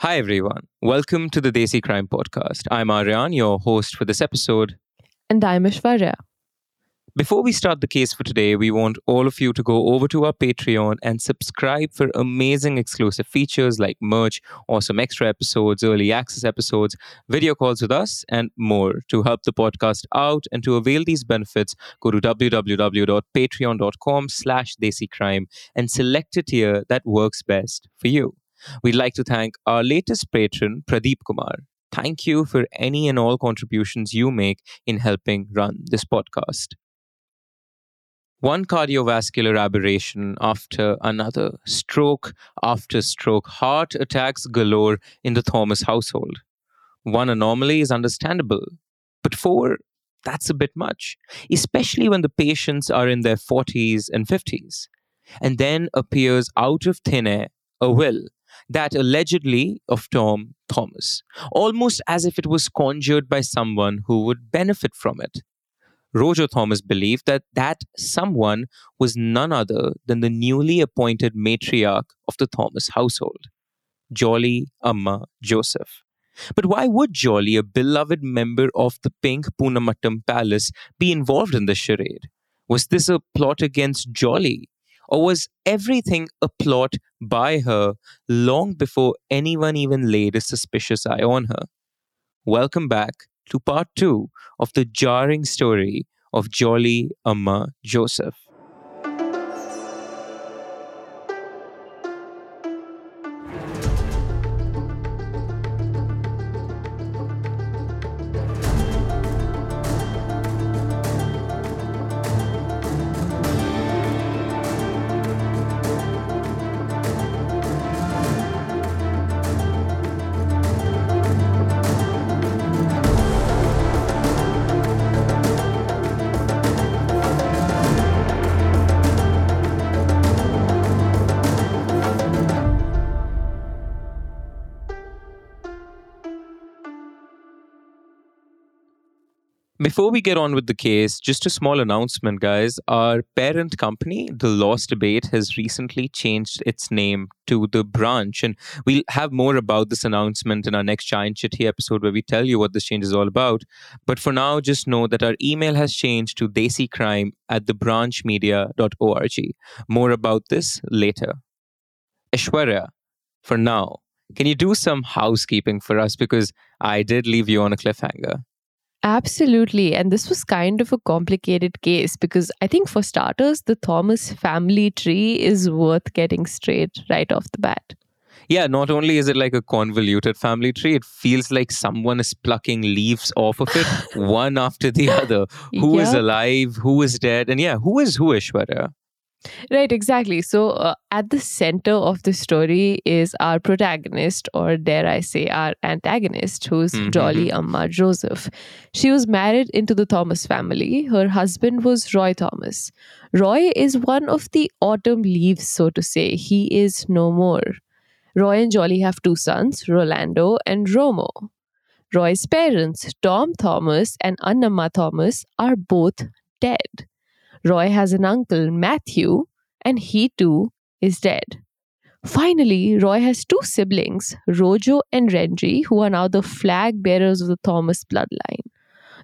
Hi everyone, welcome to the Desi Crime Podcast. I'm Aryan, your host for this episode. And I'm Ishwarya. Before we start the case for today, we want all of you to go over to our Patreon and subscribe for amazing exclusive features like merch, awesome extra episodes, early access episodes, video calls with us, and more. To help the podcast out and to avail these benefits, go to www.patreon.com/desicrime and select a tier that works best for you. We'd like to thank our latest patron, Pradeep Kumar. Thank you for any and all contributions you make in helping run this podcast. One cardiovascular aberration after another, stroke after stroke, heart attacks galore in the Thomas household. One anomaly is understandable, but four, that's a bit much, especially when the patients are in their 40s and 50s. And then appears out of thin air a will. That allegedly of Tom Thomas, almost as if it was conjured by someone who would benefit from it. Rojo Thomas believed that someone was none other than the newly appointed matriarch of the Thomas household, Jolly Amma Joseph. But why would Jolly, a beloved member of the pink Poonamattam palace, be involved in this charade? Was this a plot against Jolly? Or was everything a plot by her long before anyone even laid a suspicious eye on her? Welcome back to part 2 of the jarring story of Jolly Amma Joseph. Before we get on with the case, just a small announcement, guys. Our parent company, The Lost Debate, has recently changed its name to The Branch. And we'll have more about this announcement in our next Giant Chitty episode where we tell you what this change is all about. But for now, just know that our email has changed to desicrime@thebranchmedia.org. More about this later. Aishwarya, for now, can you do some housekeeping for us? Because I did leave you on a cliffhanger. Absolutely. And this was kind of a complicated case because I think for starters, the Thomas family tree is worth getting straight right off the bat. Yeah, not only is it like a convoluted family tree, it feels like someone is plucking leaves off of it one after the other. Who is alive? Who is dead? And who is who, Aishwarya? Right, exactly. So at the center of the story is our protagonist, or dare I say our antagonist, who's Jolly Amma Joseph. She was married into the Thomas family. Her husband was Roy Thomas. Roy is one of the autumn leaves, so to say. He is no more. Roy and Jolly have two sons, Rolando and Romo. Roy's parents, Tom Thomas and Annamma Thomas, are both dead. Roy has an uncle, Matthew, and he too is dead. Finally, Roy has two siblings, Rojo and Renji, who are now the flag bearers of the Thomas bloodline.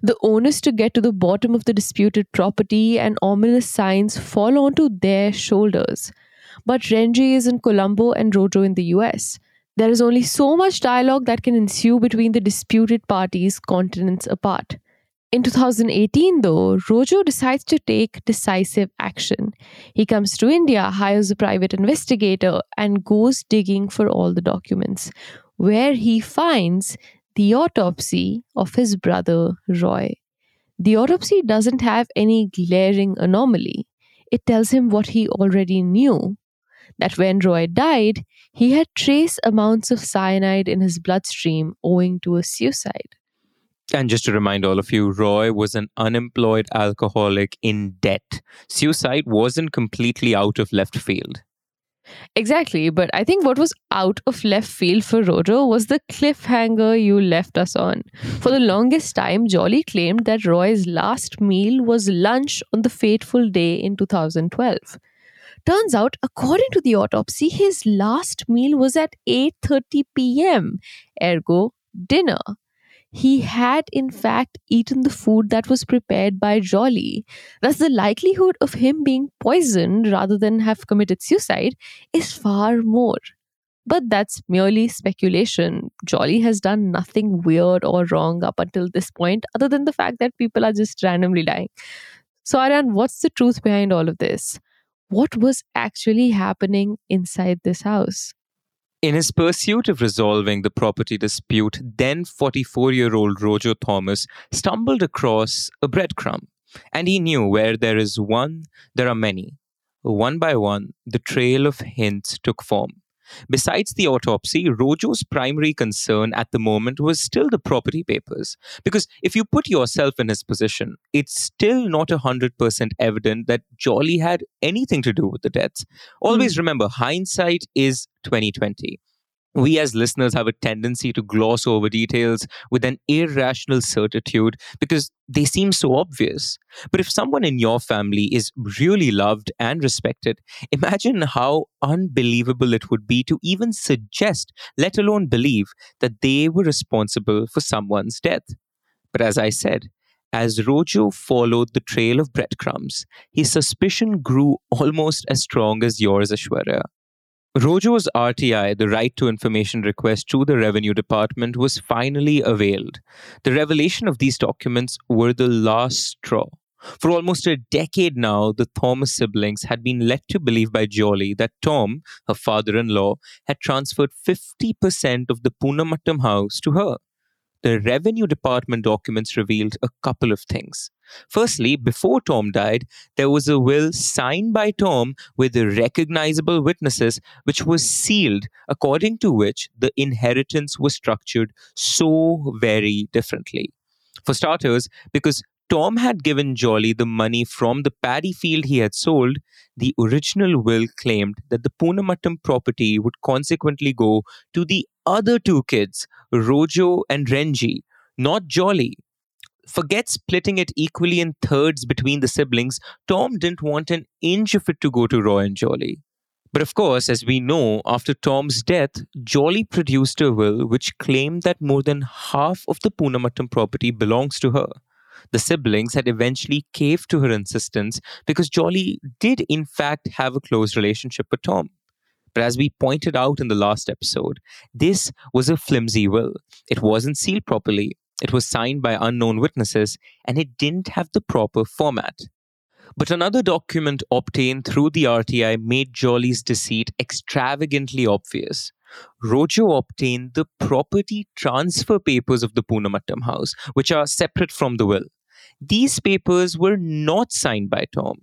The onus to get to the bottom of the disputed property and ominous signs fall onto their shoulders. But Renji is in Colombo and Rojo in the US. There is only so much dialogue that can ensue between the disputed parties continents apart. In 2018, though, Rojo decides to take decisive action. He comes to India, hires a private investigator, and goes digging for all the documents, where he finds the autopsy of his brother, Roy. The autopsy doesn't have any glaring anomaly. It tells him what he already knew, that when Roy died, he had trace amounts of cyanide in his bloodstream owing to a suicide. And just to remind all of you, Roy was an unemployed alcoholic in debt. Suicide wasn't completely out of left field. Exactly, but I think what was out of left field for Rojo was the cliffhanger you left us on. For the longest time, Jolly claimed that Roy's last meal was lunch on the fateful day in 2012. Turns out, according to the autopsy, his last meal was at 8:30 p.m., ergo dinner. He had, in fact, eaten the food that was prepared by Jolly. Thus, the likelihood of him being poisoned rather than have committed suicide is far more. But that's merely speculation. Jolly has done nothing weird or wrong up until this point, other than the fact that people are just randomly dying. So, Aryan, what's the truth behind all of this? What was actually happening inside this house? In his pursuit of resolving the property dispute, then 44-year-old Rojo Thomas stumbled across a breadcrumb, and he knew where there is one, there are many. One by one, the trail of hints took form. Besides the autopsy, Rojo's primary concern at the moment was still the property papers. Because if you put yourself in his position, it's still not 100% evident that Jolly had anything to do with the deaths. Always remember, hindsight is 20/20. We as listeners have a tendency to gloss over details with an irrational certitude because they seem so obvious. But if someone in your family is really loved and respected, imagine how unbelievable it would be to even suggest, let alone believe, that they were responsible for someone's death. But as I said, as Rojo followed the trail of breadcrumbs, his suspicion grew almost as strong as yours, Aishwarya. Rojo's RTI, the Right to Information Request to the Revenue Department, was finally availed. The revelation of these documents were the last straw. For almost a decade now, the Thomas siblings had been led to believe by Jolly that Tom, her father-in-law, had transferred 50% of the Poonamattam house to her. The Revenue Department documents revealed a couple of things. Firstly, before Tom died, there was a will signed by Tom with recognizable witnesses, which was sealed, according to which the inheritance was structured so very differently. For starters, because Tom had given Jolly the money from the paddy field he had sold, the original will claimed that the Poonamattam property would consequently go to the other two kids, Rojo and Renji, not Jolly. Forget splitting it equally in thirds between the siblings, Tom didn't want an inch of it to go to Roy and Jolly. But of course, as we know, after Tom's death, Jolly produced a will which claimed that more than half of the Poonamattam property belongs to her. The siblings had eventually caved to her insistence because Jolly did in fact have a close relationship with Tom. But as we pointed out in the last episode, this was a flimsy will. It wasn't sealed properly, it was signed by unknown witnesses, and it didn't have the proper format. But another document obtained through the RTI made Jolly's deceit extravagantly obvious. Rojo obtained the property transfer papers of the Poonamattam house, which are separate from the will. These papers were not signed by Tom.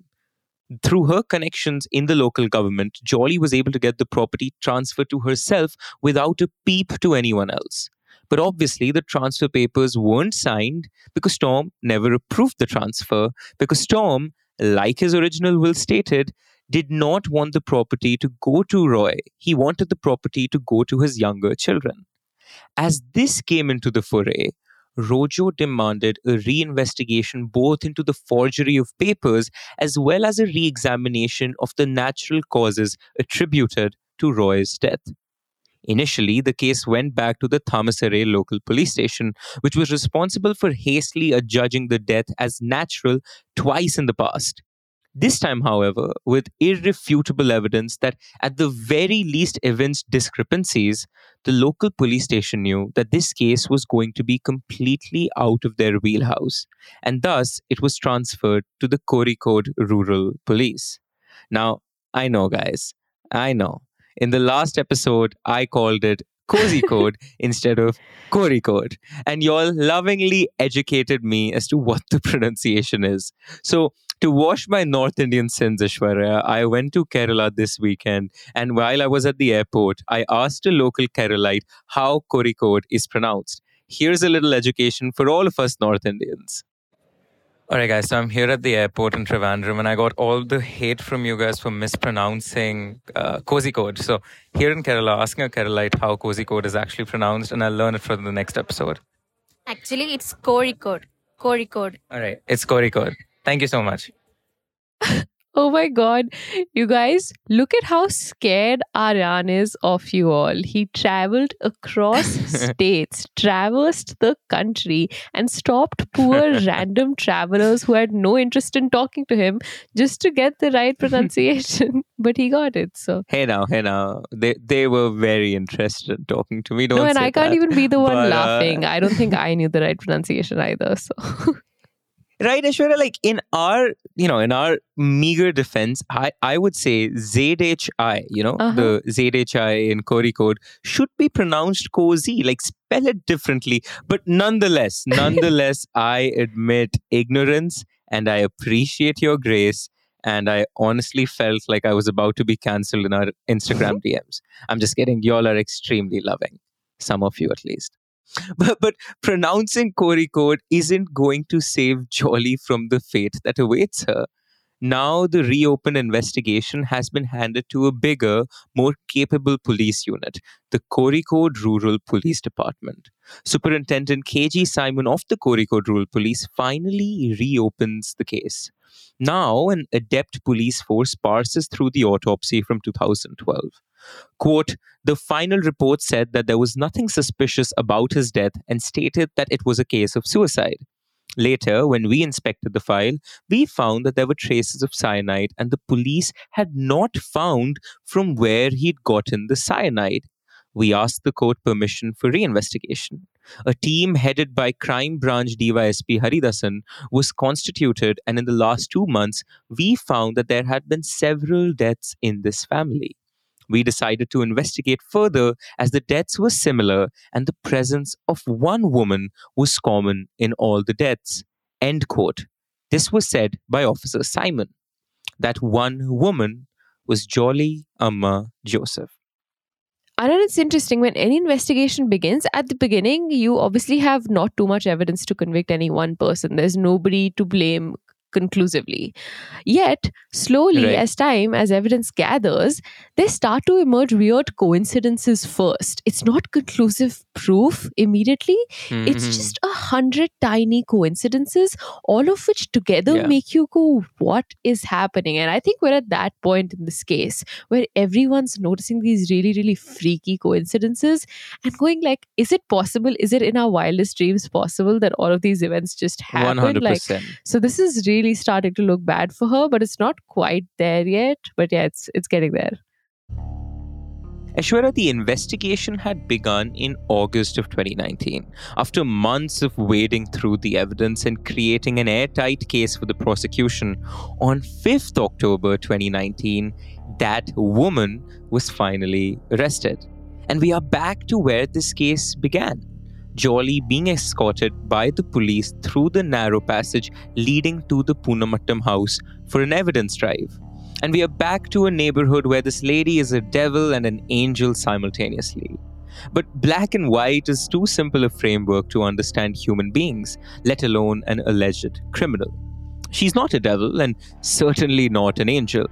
Through her connections in the local government, Jolly was able to get the property transferred to herself without a peep to anyone else. But obviously, the transfer papers weren't signed because Tom never approved the transfer, because Tom, like his original will stated, did not want the property to go to Roy. He wanted the property to go to his younger children. As this came into the foray, Rojo demanded a reinvestigation both into the forgery of papers as well as a re-examination of the natural causes attributed to Roy's death. Initially, the case went back to the Thamasere local police station, which was responsible for hastily adjudging the death as natural twice in the past. This time, however, with irrefutable evidence that at the very least evinced discrepancies, the local police station knew that this case was going to be completely out of their wheelhouse, and thus it was transferred to the Kozhikode Rural Police. Now, I know, guys, I know. In the last episode, I called it Kozhikode instead of Kozhikode. And y'all lovingly educated me as to what the pronunciation is. So, to wash my North Indian sins, Aishwarya, I went to Kerala this weekend. And while I was at the airport, I asked a local Keralite how Kozhikode is pronounced. Here's a little education for all of us North Indians. Alright guys, so I'm here at the airport in Trivandrum and I got all the hate from you guys for mispronouncing Kozhikode. So here in Kerala, asking a Keralite how Kozhikode is actually pronounced, and I'll learn it for the next episode. Actually, it's Kozhikode. Kozhikode. Alright, it's Kozhikode. Thank you so much. Oh my God. You guys, look at how scared Aryan is of you all. He traveled across states, traversed the country, and stopped poor random travelers who had no interest in talking to him just to get the right pronunciation. But he got it, so. Hey now. They were very interested in talking to me. Don't say that. No, and I can't even be the one laughing. I don't think I knew the right pronunciation either, so. Right, Aishwarya, like in our meager defense, I would say ZHI, the ZHI in Kori code should be pronounced Kozi, like spell it differently. But nonetheless, I admit ignorance and I appreciate your grace. And I honestly felt like I was about to be cancelled in our Instagram DMs. I'm just kidding. Y'all are extremely loving. Some of you at least. But pronouncing Kozhikode isn't going to save Jolly from the fate that awaits her. Now the reopened investigation has been handed to a bigger, more capable police unit, the Kozhikode Rural Police Department. Superintendent KG Simon of the Kozhikode Rural Police finally reopens the case. Now an adept police force parses through the autopsy from 2012. Quote, the final report said that there was nothing suspicious about his death and stated that it was a case of suicide. Later, when we inspected the file, we found that there were traces of cyanide and the police had not found from where he'd gotten the cyanide. We asked the court permission for reinvestigation. A team headed by Crime Branch DYSP Haridasan was constituted, and in the last 2 months, we found that there had been several deaths in this family. We decided to investigate further as the deaths were similar and the presence of one woman was common in all the deaths. End quote. This was said by Officer Simon. That one woman was Jolly Amma Joseph. Arun, it's interesting, when any investigation begins, at the beginning, you obviously have not too much evidence to convict any one person. There's nobody to blame conclusively. Yet, slowly, as evidence gathers, they start to emerge weird coincidences first. It's not conclusive proof immediately. Mm-hmm. It's just 100 tiny coincidences, all of which together make you go, what is happening? And I think we're at that point in this case where everyone's noticing these really, really freaky coincidences and going like, is it possible? Is it in our wildest dreams possible that all of these events just happen? 100%. So this is really starting to look bad for her, but it's not quite there yet. But yeah, it's getting there. Aishwarya, the investigation had begun in August of 2019, after months of wading through the evidence and creating an airtight case for the prosecution. On 5th October 2019, that woman was finally arrested. And we are back to where this case began. Jolly being escorted by the police through the narrow passage leading to the Poonamattam house for an evidence drive. And we are back to a neighborhood where this lady is a devil and an angel simultaneously. But black and white is too simple a framework to understand human beings, let alone an alleged criminal. She's not a devil and certainly not an angel.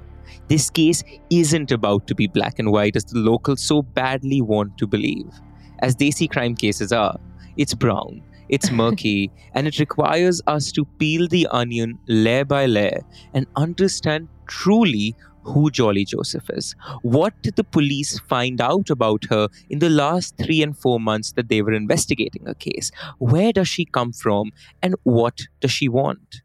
This case isn't about to be black and white as the locals so badly want to believe. As Desi crime cases are, it's brown, it's murky, and it requires us to peel the onion layer by layer and understand truly who Jolly Joseph is. What did the police find out about her in the last 3 and 4 months that they were investigating her case? Where does she come from and what does she want?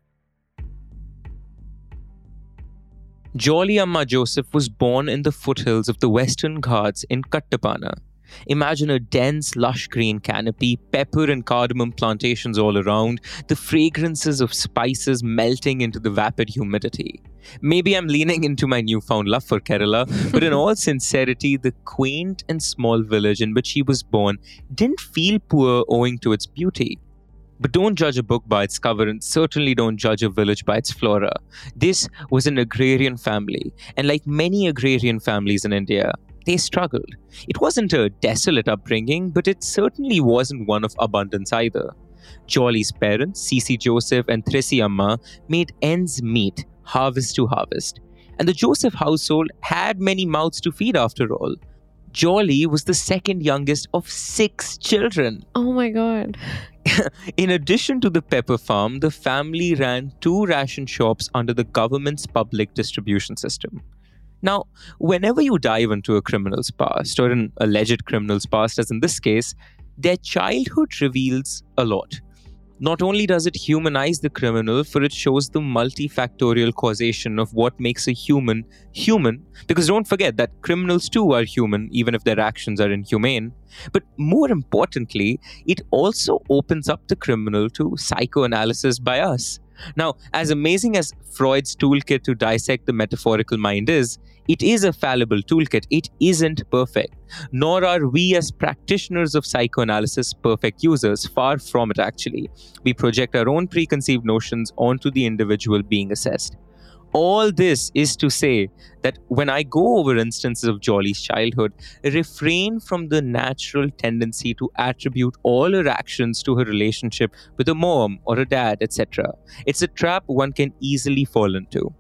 Jolly Amma Joseph was born in the foothills of the Western Ghats in Kattapana. Imagine a dense, lush green canopy, pepper and cardamom plantations all around, the fragrances of spices melting into the vapid humidity. Maybe I'm leaning into my newfound love for Kerala, but in all sincerity, the quaint and small village in which she was born didn't feel poor owing to its beauty. But don't judge a book by its cover, and certainly don't judge a village by its flora. This was an agrarian family, and like many agrarian families in India, they struggled. It wasn't a desolate upbringing, but it certainly wasn't one of abundance either. Jolly's parents, C.C. Joseph and Thrissiamma, made ends meet, harvest to harvest. And the Joseph household had many mouths to feed after all. Jolly was the second youngest of 6 children. Oh my God. In addition to the pepper farm, the family ran 2 ration shops under the government's public distribution system. Now, whenever you dive into a criminal's past, or an alleged criminal's past, as in this case, their childhood reveals a lot. Not only does it humanize the criminal, for it shows the multifactorial causation of what makes a human human. Because don't forget that criminals too are human, even if their actions are inhumane. But more importantly, it also opens up the criminal to psychoanalysis by us. Now, as amazing as Freud's toolkit to dissect the metaphorical mind is, it is a fallible toolkit. It isn't perfect. Nor are we as practitioners of psychoanalysis perfect users. Far from it, actually. We project our own preconceived notions onto the individual being assessed. All this is to say that when I go over instances of Jolly's childhood, refrain from the natural tendency to attribute all her actions to her relationship with a mom or a dad, etc. It's a trap one can easily fall into.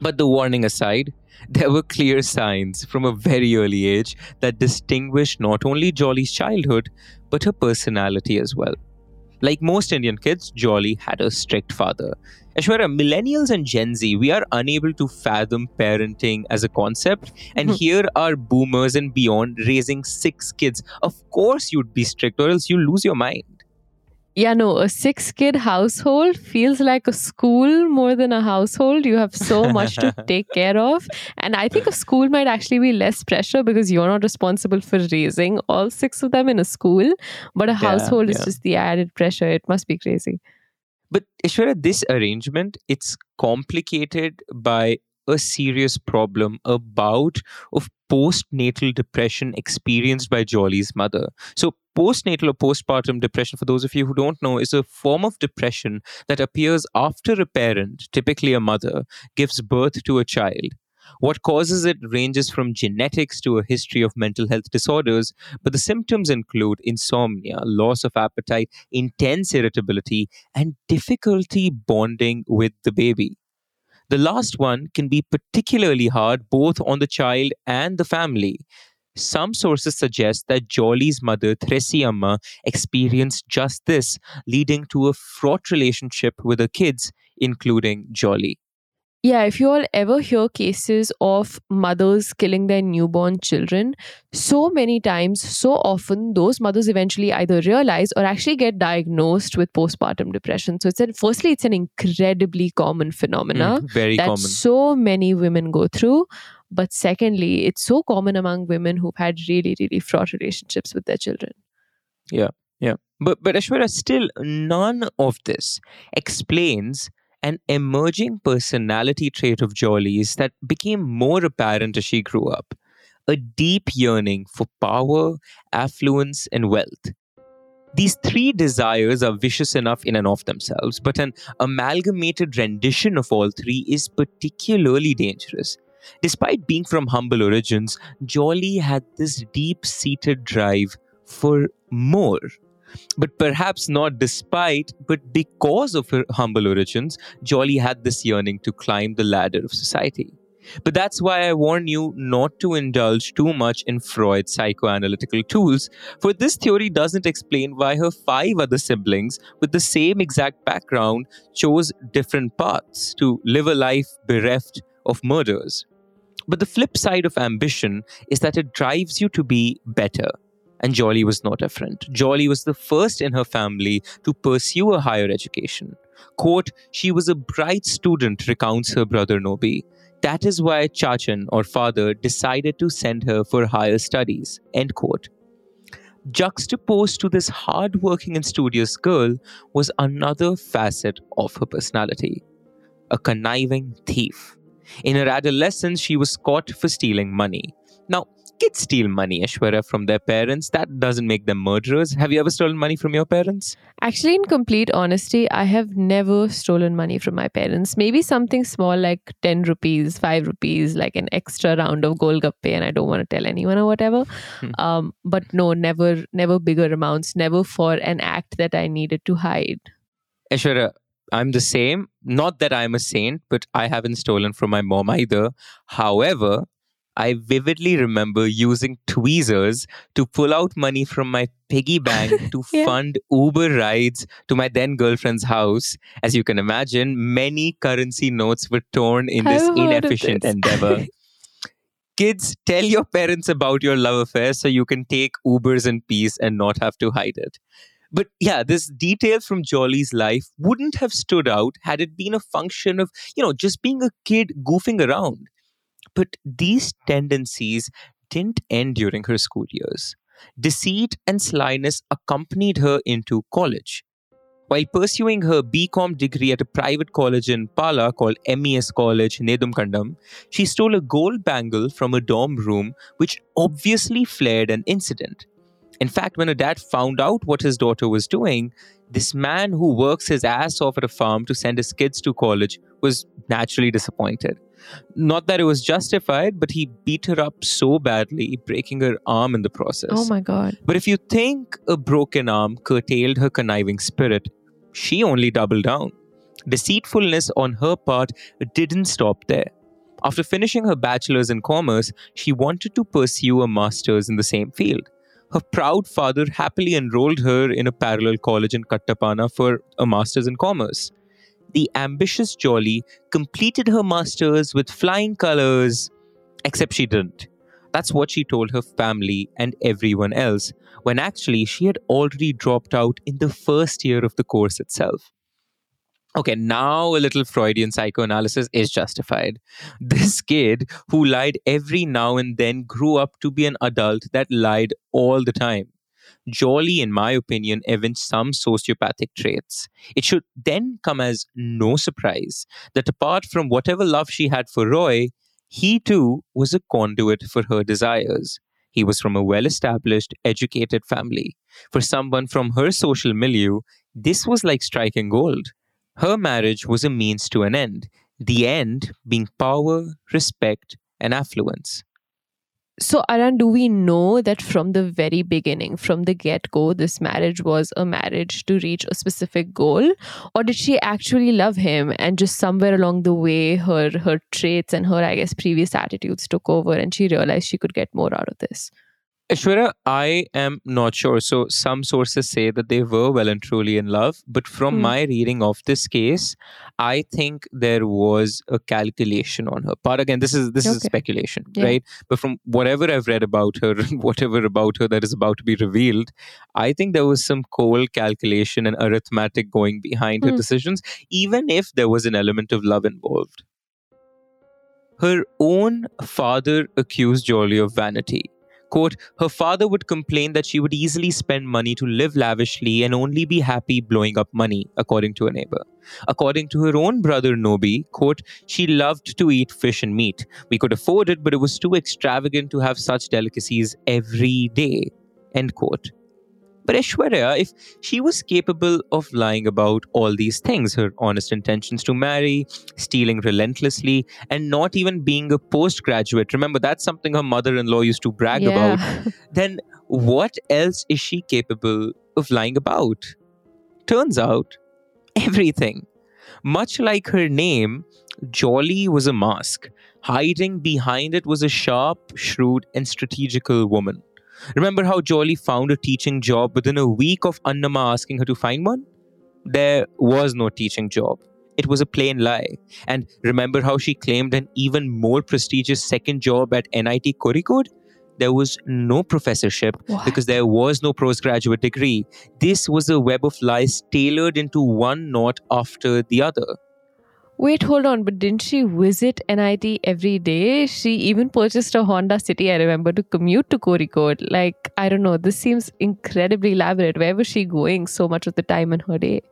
But the warning aside, there were clear signs from a very early age that distinguished not only Jolly's childhood, but her personality as well. Like most Indian kids, Jolly had a strict father. Aishwarya, millennials and Gen Z, we are unable to fathom parenting as a concept. And here are boomers and beyond raising 6 kids. Of course you'd be strict, or else you lose your mind. Yeah, no, a 6-kid household feels like a school more than a household. You have so much to take care of. And I think a school might actually be less pressure because you're not responsible for raising all 6 of them in a school. But a household is just the added pressure. It must be crazy. But Aishwarya, this arrangement, it's complicated by a serious problem, a bout of postnatal depression experienced by Jolly's mother. So postnatal or postpartum depression, for those of you who don't know, is a form of depression that appears after a parent, typically a mother, gives birth to a child. What causes it ranges from genetics to a history of mental health disorders, but the symptoms include insomnia, loss of appetite, intense irritability, and difficulty bonding with the baby. The last one can be particularly hard both on the child and the family. Some sources suggest that Jolly's mother, Thrissiamma, experienced just this, leading to a fraught relationship with her kids, including Jolly. Yeah, if you all ever hear cases of mothers killing their newborn children, so many times, so often, those mothers eventually either realize or actually get diagnosed with postpartum depression. So it's an incredibly common phenomena that so many women go through. But secondly, it's so common among women who've had really, really fraught relationships with their children. Yeah. But Aishwarya, still none of this explains an emerging personality trait of Jolly's that became more apparent as she grew up. A deep yearning for power, affluence, and wealth. These 3 desires are vicious enough in and of themselves, but an amalgamated rendition of all 3 is particularly dangerous. Despite being from humble origins, Jolly had this deep-seated drive for more. But perhaps not despite, but because of her humble origins, Jolly had this yearning to climb the ladder of society. But that's why I warn you not to indulge too much in Freud's psychoanalytical tools, for this theory doesn't explain why her 5 other siblings with the same exact background chose different paths to live a life bereft of murders. But the flip side of ambition is that it drives you to be better. And Jolly was no different. Jolly was the first in her family to pursue a higher education. Quote, "She was a bright student," recounts her brother Nobi. "That is why Chachan, or father, decided to send her for higher studies." End quote. Juxtaposed to this hardworking and studious girl was another facet of her personality. A conniving thief. In her adolescence, she was caught for stealing money. Now, kids steal money, Aishwarya, from their parents. That doesn't make them murderers. Have you ever stolen money from your parents? Actually, in complete honesty, I have never stolen money from my parents. Maybe something small like 10 rupees, 5 rupees, like an extra round of golgappe, and I don't want to tell anyone or whatever. But no, never bigger amounts, never for an act that I needed to hide. Aishwarya, I'm the same. Not that I'm a saint, but I haven't stolen from my mom either. However, I vividly remember using tweezers to pull out money from my piggy bank to fund Uber rides to my then girlfriend's house. As you can imagine, many currency notes were torn in this inefficient endeavor. Kids, tell your parents about your love affair so you can take Ubers in peace and not have to hide it. But yeah, this detail from Jolly's life wouldn't have stood out had it been a function of, just being a kid goofing around. But these tendencies didn't end during her school years. Deceit and slyness accompanied her into college. While pursuing her BCom degree at a private college in Pala called MES College, Nedumkandam, she stole a gold bangle from a dorm room, which obviously flared an incident. In fact, when her dad found out what his daughter was doing, this man who works his ass off at a farm to send his kids to college was naturally disappointed. Not that it was justified, but he beat her up so badly, breaking her arm in the process. Oh my God. But if you think a broken arm curtailed her conniving spirit, she only doubled down. Deceitfulness on her part didn't stop there. After finishing her bachelor's in commerce, she wanted to pursue a master's in the same field. Her proud father happily enrolled her in a parallel college in Kattapana for a master's in commerce. The ambitious Jolly completed her master's with flying colors, except she didn't. That's what she told her family and everyone else, when actually she had already dropped out in the first year of the course itself. Okay, now a little Freudian psychoanalysis is justified. This kid who lied every now and then grew up to be an adult that lied all the time. Jolly, in my opinion, evinced some sociopathic traits. It should then come as no surprise that apart from whatever love she had for Roy, he too was a conduit for her desires. He was from a well-established, educated family. For someone from her social milieu, this was like striking gold. Her marriage was a means to an end, the end being power, respect, and affluence. So, Aran, do we know that from the very beginning, from the get-go, this marriage was a marriage to reach a specific goal? Or did she actually love him and just somewhere along the way, her traits and her, I guess, previous attitudes took over and she realized she could get more out of this? Aishwarya, I am not sure. So, some sources say that they were well and truly in love. But from my reading of this case, I think there was a calculation on her part. Again, this is speculation, right? But from whatever I've read about her, whatever about her that is about to be revealed, I think there was some cold calculation and arithmetic going behind her decisions, even if there was an element of love involved. Her own father accused Jolly of vanity. Quote, her father would complain that she would easily spend money to live lavishly and only be happy blowing up money, according to a neighbor. According to her own brother, Nobi, quote, she loved to eat fish and meat. We could afford it, but it was too extravagant to have such delicacies every day, end quote. But Aishwarya, if she was capable of lying about all these things, her honest intentions to marry, stealing relentlessly, and not even being a postgraduate, remember that's something her mother-in-law used to brag about, then what else is she capable of lying about? Turns out, everything. Much like her name, Jolly was a mask. Hiding behind it was a sharp, shrewd, and strategical woman. Remember how Jolly found a teaching job within a week of Annamma asking her to find one? There was no teaching job. It was a plain lie. And remember how she claimed an even more prestigious second job at NIT Calicut? There was no professorship because there was no postgraduate degree. This was a web of lies tailored into one knot after the other. Wait, hold on, but didn't she visit NIT every day? She even purchased a Honda City, I remember, to commute to Kozhikode. Like, I don't know, this seems incredibly elaborate. Where was she going so much of the time in her day?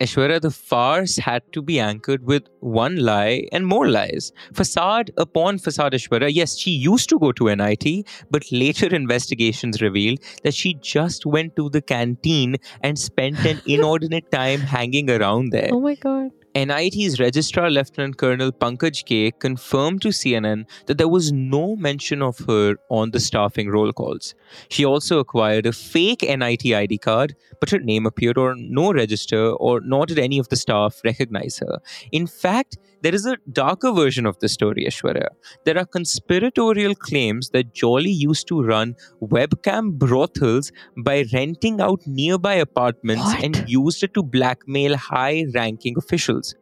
Aishwarya, the farce had to be anchored with one lie and more lies. Facade upon facade, Aishwarya. Yes, she used to go to NIT, but later investigations revealed that she just went to the canteen and spent an inordinate time hanging around there. Oh my God. NIT's Registrar Lieutenant Colonel Pankaj K. confirmed to CNN that there was no mention of her on the staffing roll calls. She also acquired a fake NIT ID card, but her name appeared on no register, or nor did any of the staff recognize her. In fact, there is a darker version of the story, Aishwarya. There are conspiratorial claims that Jolly used to run webcam brothels by renting out nearby apartments and used it to blackmail high-ranking officials.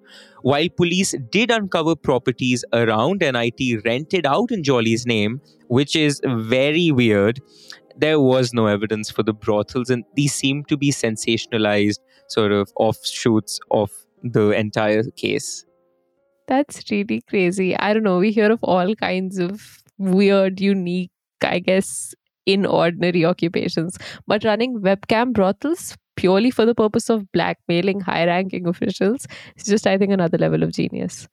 While police did uncover properties around NIT rented out in Jolly's name, which is very weird, there was no evidence for the brothels, and these seem to be sensationalized sort of offshoots of the entire case. That's really crazy. I don't know. We hear of all kinds of weird, unique, I guess, inordinary occupations. But running webcam brothels purely for the purpose of blackmailing high-ranking officials, it's just, I think, another level of genius.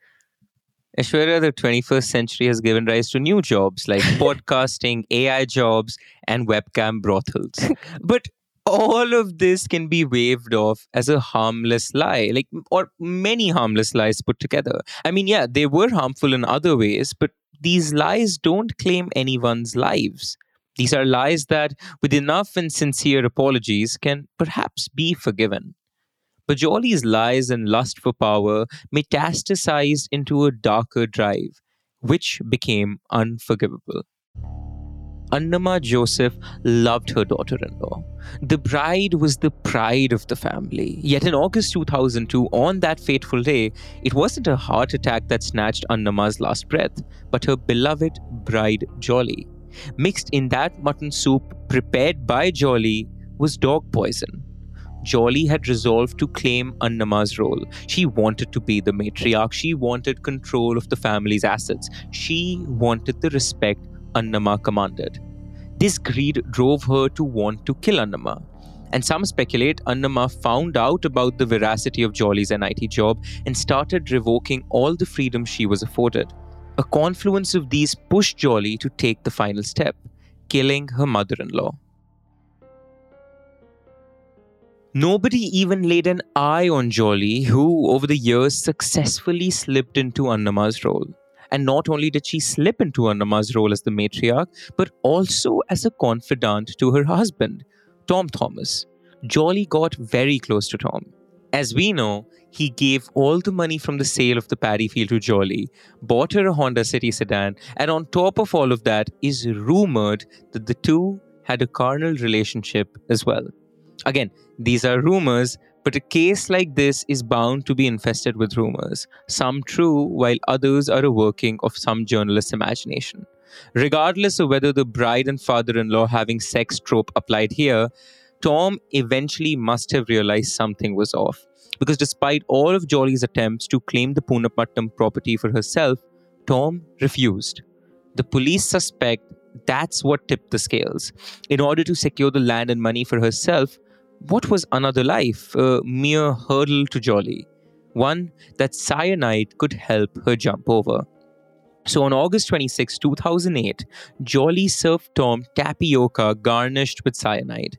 Aishwarya, the 21st century has given rise to new jobs like podcasting, AI jobs, and webcam brothels. But all of this can be waved off as a harmless lie, or many harmless lies put together. I mean, yeah, they were harmful in other ways, but these lies don't claim anyone's lives. These are lies that, with enough and sincere apologies, can perhaps be forgiven. But Jolly's lies and lust for power metastasized into a darker drive, which became unforgivable. Amma Joseph loved her daughter-in-law. The bride was the pride of the family. Yet in August 2002, on that fateful day, it wasn't a heart attack that snatched Anna's last breath, but her beloved bride Jolly. Mixed in that mutton soup prepared by Jolly was dog poison. Jolly had resolved to claim Annamma's role. She wanted to be the matriarch. She wanted control of the family's assets. She wanted the respect Annamma commanded. This greed drove her to want to kill Annamma. And some speculate Annamma found out about the veracity of Jolly's NIT job and started revoking all the freedom she was afforded. A confluence of these pushed Jolly to take the final step, killing her mother-in-law. Nobody even laid an eye on Jolly, who over the years successfully slipped into Annamma's role. And not only did she slip into Annamma's role as the matriarch, but also as a confidant to her husband, Tom Thomas. Jolly got very close to Tom. As we know, he gave all the money from the sale of the paddy field to Jolly, bought her a Honda City sedan, and on top of all of that is rumored that the two had a carnal relationship as well. Again, these are rumors, but a case like this is bound to be infested with rumors, some true while others are a working of some journalist's imagination. Regardless of whether the bride and father-in-law having sex trope applied here, Tom eventually must have realized something was off, because despite all of Jolly's attempts to claim the Poonamattam property for herself, Tom refused. The police suspect that's what tipped the scales. In order to secure the land and money for herself, what was another life a mere hurdle to Jolly? One that cyanide could help her jump over. So on August 26, 2008, Jolly served Tom tapioca garnished with cyanide.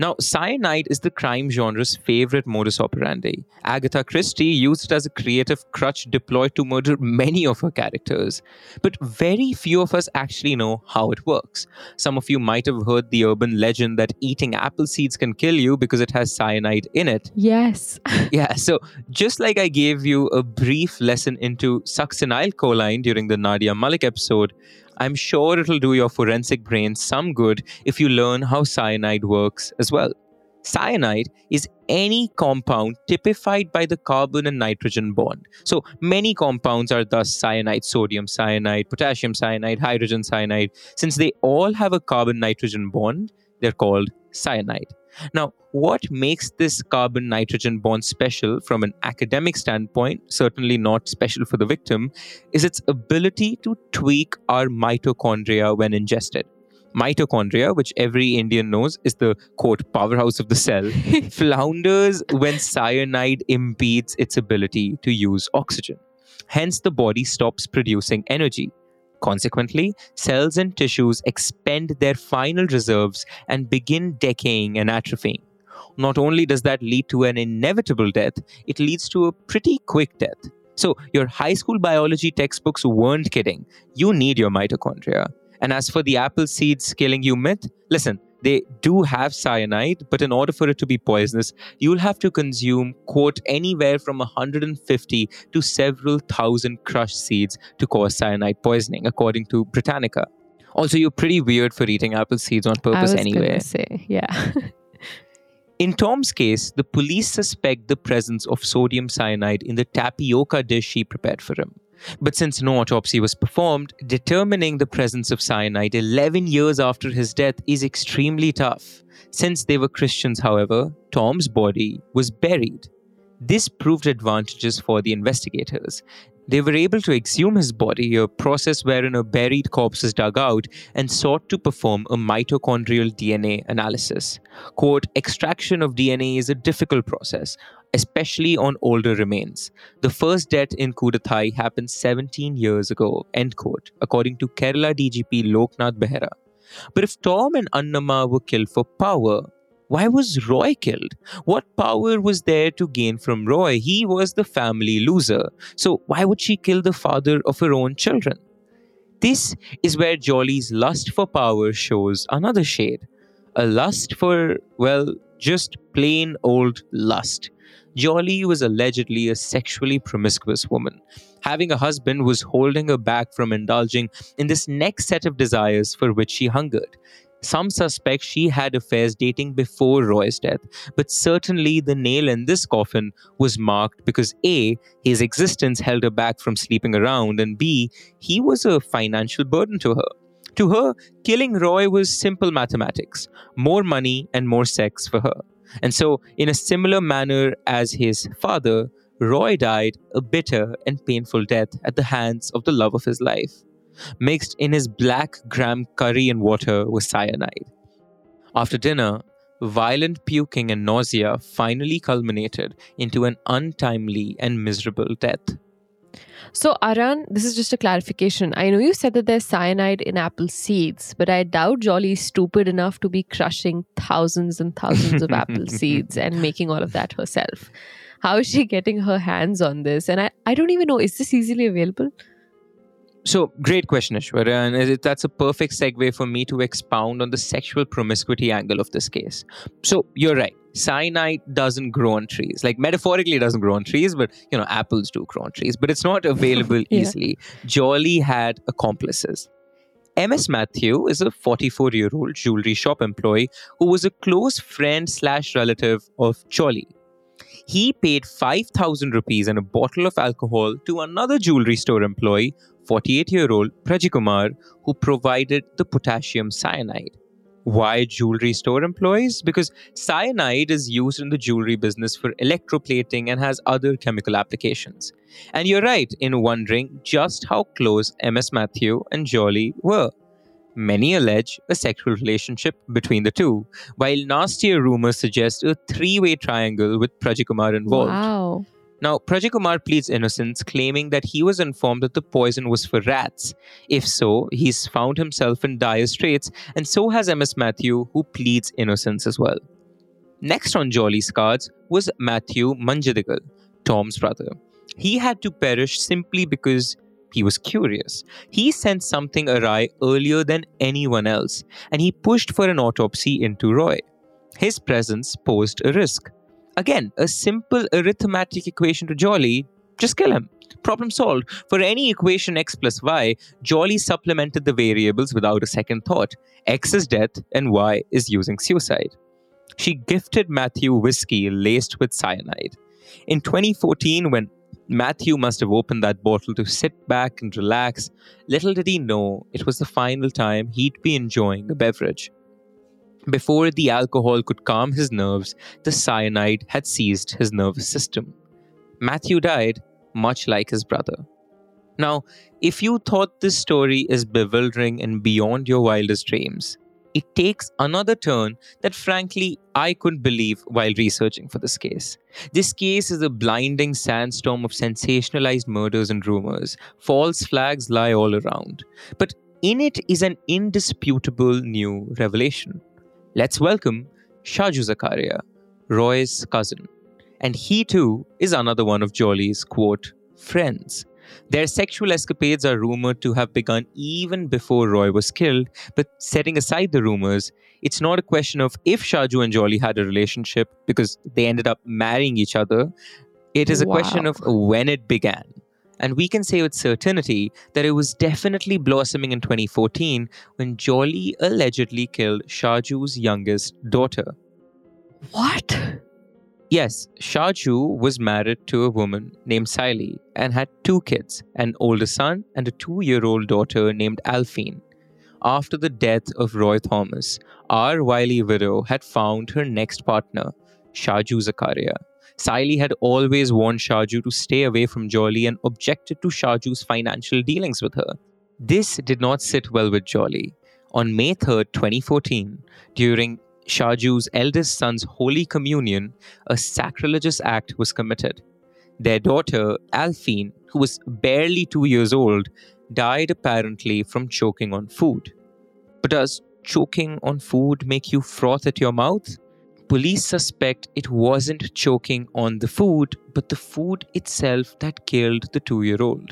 Now, cyanide is the crime genre's favorite modus operandi. Agatha Christie used it as a creative crutch deployed to murder many of her characters. But very few of us actually know how it works. Some of you might have heard the urban legend that eating apple seeds can kill you because it has cyanide in it. Yes. Yeah, so just like I gave you a brief lesson into succinylcholine during the Nadia Malik episode, I'm sure it'll do your forensic brain some good if you learn how cyanide works as well. Cyanide is any compound typified by the carbon and nitrogen bond. So many compounds are thus cyanide, sodium cyanide, potassium cyanide, hydrogen cyanide. Since they all have a carbon-nitrogen bond, they're called cyanide. Now, what makes this carbon-nitrogen bond special from an academic standpoint, certainly not special for the victim, is its ability to tweak our mitochondria when ingested. Mitochondria, which every Indian knows is the, quote, powerhouse of the cell, flounders when cyanide impedes its ability to use oxygen. Hence, the body stops producing energy. Consequently, cells and tissues expend their final reserves and begin decaying and atrophying. Not only does that lead to an inevitable death, it leads to a pretty quick death. So your high school biology textbooks weren't kidding. You need your mitochondria. And as for the apple seeds killing you myth, listen, they do have cyanide, but in order for it to be poisonous, you'll have to consume, quote, anywhere from 150 to several thousand crushed seeds to cause cyanide poisoning, according to Britannica. Also, you're pretty weird for eating apple seeds on purpose anyway. I was gonna say, yeah. In Tom's case, the police suspect the presence of sodium cyanide in the tapioca dish she prepared for him. But since no autopsy was performed, determining the presence of cyanide 11 years after his death is extremely tough. Since they were Christians, however, Tom's body was buried. This proved advantages for the investigators. They were able to exhume his body, a process wherein a buried corpse is dug out and sought to perform a mitochondrial DNA analysis. Quote, extraction of DNA is a difficult process, especially on older remains. The first death in Kudathai happened 17 years ago, end quote, according to Kerala DGP Lokhnath Behera. But if Tom and Annamma were killed for power, why was Roy killed? What power was there to gain from Roy? He was the family loser. So why would she kill the father of her own children? This is where Jolly's lust for power shows another shade. A lust for, well, just plain old lust. Jolly was allegedly a sexually promiscuous woman. Having a husband was holding her back from indulging in this next set of desires for which she hungered. Some suspect she had affairs dating before Roy's death, but certainly the nail in this coffin was marked because A, his existence held her back from sleeping around, and B, he was a financial burden to her. To her, killing Roy was simple mathematics, more money and more sex for her. And so, in a similar manner as his father, Roy died a bitter and painful death at the hands of the love of his life. Mixed in his black gram curry and water was cyanide. After dinner, violent puking and nausea finally culminated into an untimely and miserable death. So Aran, this is just a clarification. I know you said that there's cyanide in apple seeds, but I doubt Jolly is stupid enough to be crushing thousands and thousands of apple seeds and making all of that herself. How is she getting her hands on this? And I don't even know, is this easily available? So, great question, Ishwara, and that's a perfect segue for me to expound on the sexual promiscuity angle of this case. So, you're right. Cyanide doesn't grow on trees. Like, metaphorically, it doesn't grow on trees, but, you know, apples do grow on trees. But it's not available easily. Jolly had accomplices. M.S. Matthew is a 44-year-old jewelry shop employee who was a close friend/relative of Jolly. He paid 5,000 rupees and a bottle of alcohol to another jewelry store employee, 48-year-old Prajikumar, who provided the potassium cyanide. Why jewelry store employees? Because cyanide is used in the jewelry business for electroplating and has other chemical applications. And you're right in wondering just how close M.S. Matthew and Jolly were. Many allege a sexual relationship between the two, while nastier rumors suggest a three-way triangle with Prajikumar involved. Wow. Now, Prajikumar pleads innocence, claiming that he was informed that the poison was for rats. If so, he's found himself in dire straits, and so has M.S. Matthew, who pleads innocence as well. Next on Jolly's cards was Matthew Manjidigal, Tom's brother. He had to perish simply because he was curious. He sensed something awry earlier than anyone else, and he pushed for an autopsy into Roy. His presence posed a risk. Again, a simple arithmetic equation to Jolly, just kill him. Problem solved. For any equation x plus y, Jolly supplemented the variables without a second thought. X is death and y is using suicide. She gifted Matthew whiskey laced with cyanide. In 2014, when Matthew must have opened that bottle to sit back and relax, little did he know it was the final time he'd be enjoying a beverage. Before the alcohol could calm his nerves, the cyanide had seized his nervous system. Matthew died, much like his brother. Now, if you thought this story is bewildering and beyond your wildest dreams, it takes another turn that frankly I couldn't believe while researching for this case. This case is a blinding sandstorm of sensationalized murders and rumors. False flags lie all around. But in it is an indisputable new revelation. Let's welcome Shaju Zakaria, Roy's cousin. And he too is another one of Jolly's, quote, friends. Their sexual escapades are rumored to have begun even before Roy was killed, but setting aside the rumors, it's not a question of if Shaju and Jolly had a relationship because they ended up marrying each other. It is a question of when it began. And we can say with certainty that it was definitely blossoming in 2014 when Jolly allegedly killed Shaju's youngest daughter. What? Yes, Shaju was married to a woman named Sily and had two kids, an older son and a 2-year-old daughter named Alphine. After the death of Roy Thomas, our wily widow had found her next partner, Shaju Zakaria. Sily had always warned Shaju to stay away from Jolly and objected to Shaju's financial dealings with her. This did not sit well with Jolly. On May 3rd, 2014, during Shaju's eldest son's Holy Communion, a sacrilegious act was committed. Their daughter, Alphine, who was barely 2 years old, died apparently from choking on food. But does choking on food make you froth at your mouth? Police suspect it wasn't choking on the food, but the food itself that killed the 2-year-old.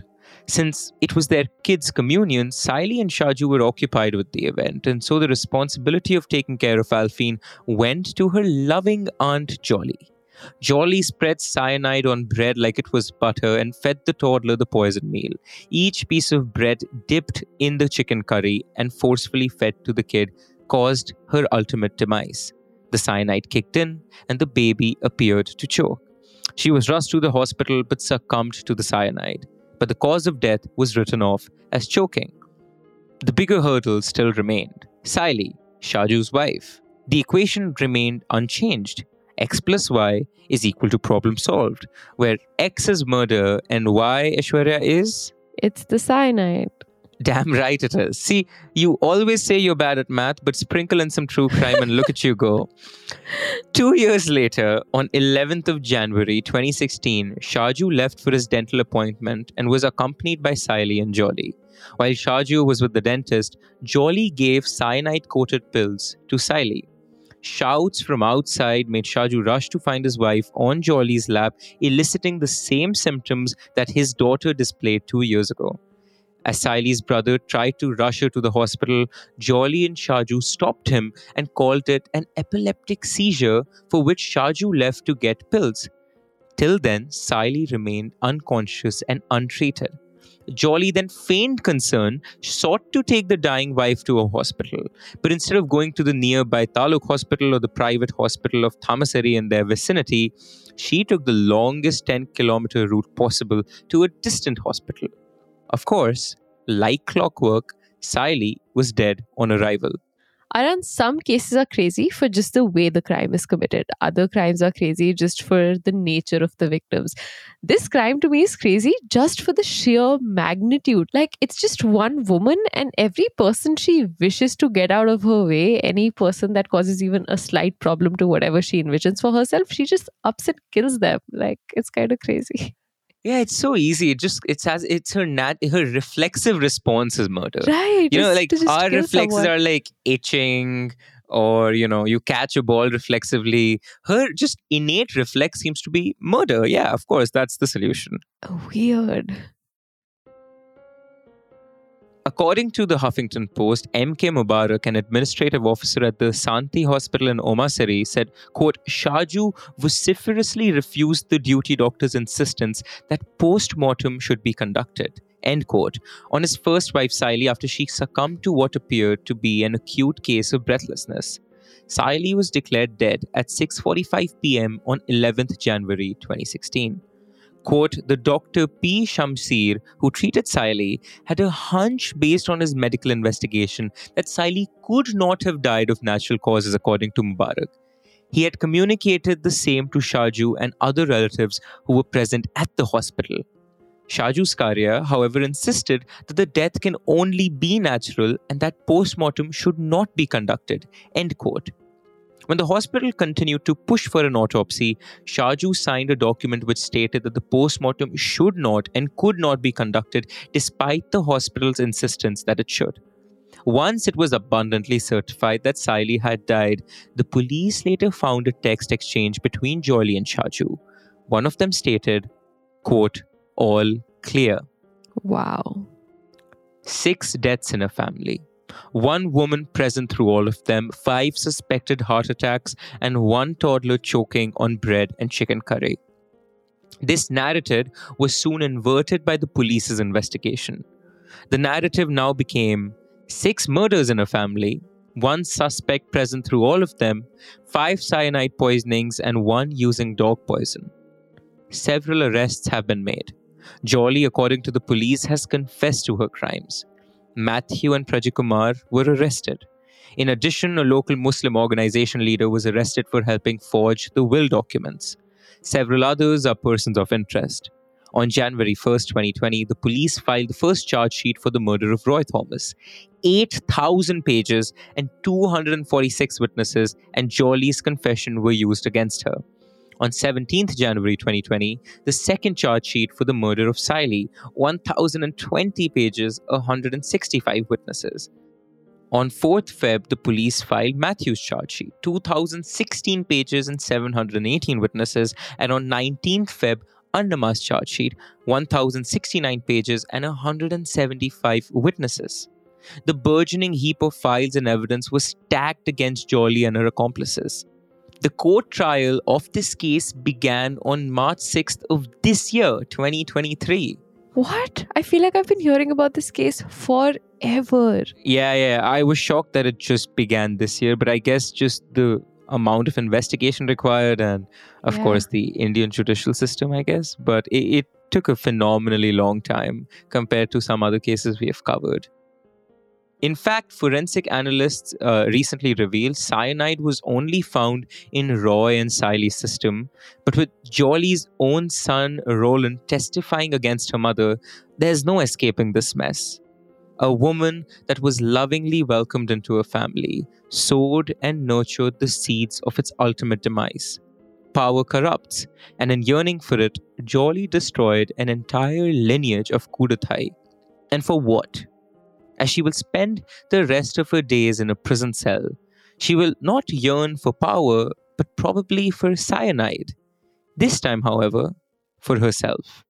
Since it was their kids' communion, Sily and Shaju were occupied with the event, and so the responsibility of taking care of Alphine went to her loving Aunt Jolly. Jolly spread cyanide on bread like it was butter and fed the toddler the poison meal. Each piece of bread dipped in the chicken curry and forcefully fed to the kid caused her ultimate demise. The cyanide kicked in and the baby appeared to choke. She was rushed to the hospital but succumbed to the cyanide. But the cause of death was written off as choking. The bigger hurdle still remained. Sily, Shaju's wife. The equation remained unchanged. X plus Y is equal to problem solved, where X is murder and Y, Aishwarya, is? It's the cyanide. Damn right it is. See, you always say you're bad at math, but sprinkle in some true crime and look at you go. 2 years later, on 11th of January 2016, Shaju left for his dental appointment and was accompanied by Sily and Jolly. While Shaju was with the dentist, Jolly gave cyanide-coated pills to Sily. Shouts from outside made Shaju rush to find his wife on Jolly's lap, eliciting the same symptoms that his daughter displayed 2 years ago. As Sily's brother tried to rush her to the hospital, Jolly and Shaju stopped him and called it an epileptic seizure, for which Shaju left to get pills. Till then, Sily remained unconscious and untreated. Jolly then feigned concern, sought to take the dying wife to a hospital. But instead of going to the nearby Taluk Hospital or the private hospital of Thamaseri in their vicinity, she took the longest 10-kilometer route possible to a distant hospital. Of course, like clockwork, Sily was dead on arrival. Arun, some cases are crazy for just the way the crime is committed. Other crimes are crazy just for the nature of the victims. This crime to me is crazy just for the sheer magnitude. Like, it's just one woman and every person she wishes to get out of her way, any person that causes even a slight problem to whatever she envisions for herself, she just ups and kills them. Like, it's kind of crazy. Yeah, it's so easy. Her reflexive response is murder. Right. You know, like our reflexes are like itching or, you know, you catch a ball reflexively. Her just innate reflex seems to be murder. Yeah, of course, that's the solution. Weird. According to the Huffington Post, M.K. Mubarak, an administrative officer at the Santi Hospital in Omaseri, said, quote, Shaju vociferously refused the duty doctor's insistence that post-mortem should be conducted, end quote, on his first wife Sily after she succumbed to what appeared to be an acute case of breathlessness. Sily was declared dead at 6:45 p.m. on 11th January 2016. Quote, the doctor P. Shamsir, who treated Sily, had a hunch based on his medical investigation that Sily could not have died of natural causes, according to Mubarak. He had communicated the same to Shaju and other relatives who were present at the hospital. Shaju Skaria, however, insisted that the death can only be natural and that post-mortem should not be conducted, end quote. When the hospital continued to push for an autopsy, Shaju signed a document which stated that the postmortem should not and could not be conducted despite the hospital's insistence that it should. Once it was abundantly certified that Sily had died, the police later found a text exchange between Jolly and Shaju. One of them stated, quote, all clear. Wow. 6 deaths in a family. 1 woman present through all of them, 5 suspected heart attacks, and 1 toddler choking on bread and chicken curry. This narrative was soon inverted by the police's investigation. The narrative now became 6 murders in a family, 1 suspect present through all of them, 5 cyanide poisonings, and 1 using dog poison. Several arrests have been made. Jolly, according to the police, has confessed to her crimes. Matthew and Prajikumar were arrested. In addition, a local Muslim organization leader was arrested for helping forge the will documents. Several others are persons of interest. On January 1st, 2020, the police filed the first charge sheet for the murder of Roy Thomas. 8,000 pages and 246 witnesses and Jolly's confession were used against her. On 17th January 2020, the second charge sheet for the murder of Sily, 1,020 pages, 165 witnesses. On 4th Feb, the police filed Matthew's charge sheet, 2,016 pages and 718 witnesses. And on 19th Feb, Annamma's charge sheet, 1,069 pages and 175 witnesses. The burgeoning heap of files and evidence was stacked against Jolly and her accomplices. The court trial of this case began on March 6th of this year, 2023. What? I feel like I've been hearing about this case forever. Yeah. I was shocked that it just began this year, but I guess just the amount of investigation required and, of course, the Indian judicial system, I guess. But it took a phenomenally long time compared to some other cases we have covered. In fact, forensic analysts recently revealed cyanide was only found in Roy and Sily's system. But with Jolly's own son, Roland, testifying against her mother, there's no escaping this mess. A woman that was lovingly welcomed into her family, sowed and nurtured the seeds of its ultimate demise. Power corrupts, and in yearning for it, Jolly destroyed an entire lineage of Kudathai. And for what? As she will spend the rest of her days in a prison cell, she will not yearn for power, but probably for cyanide. This time, however, for herself.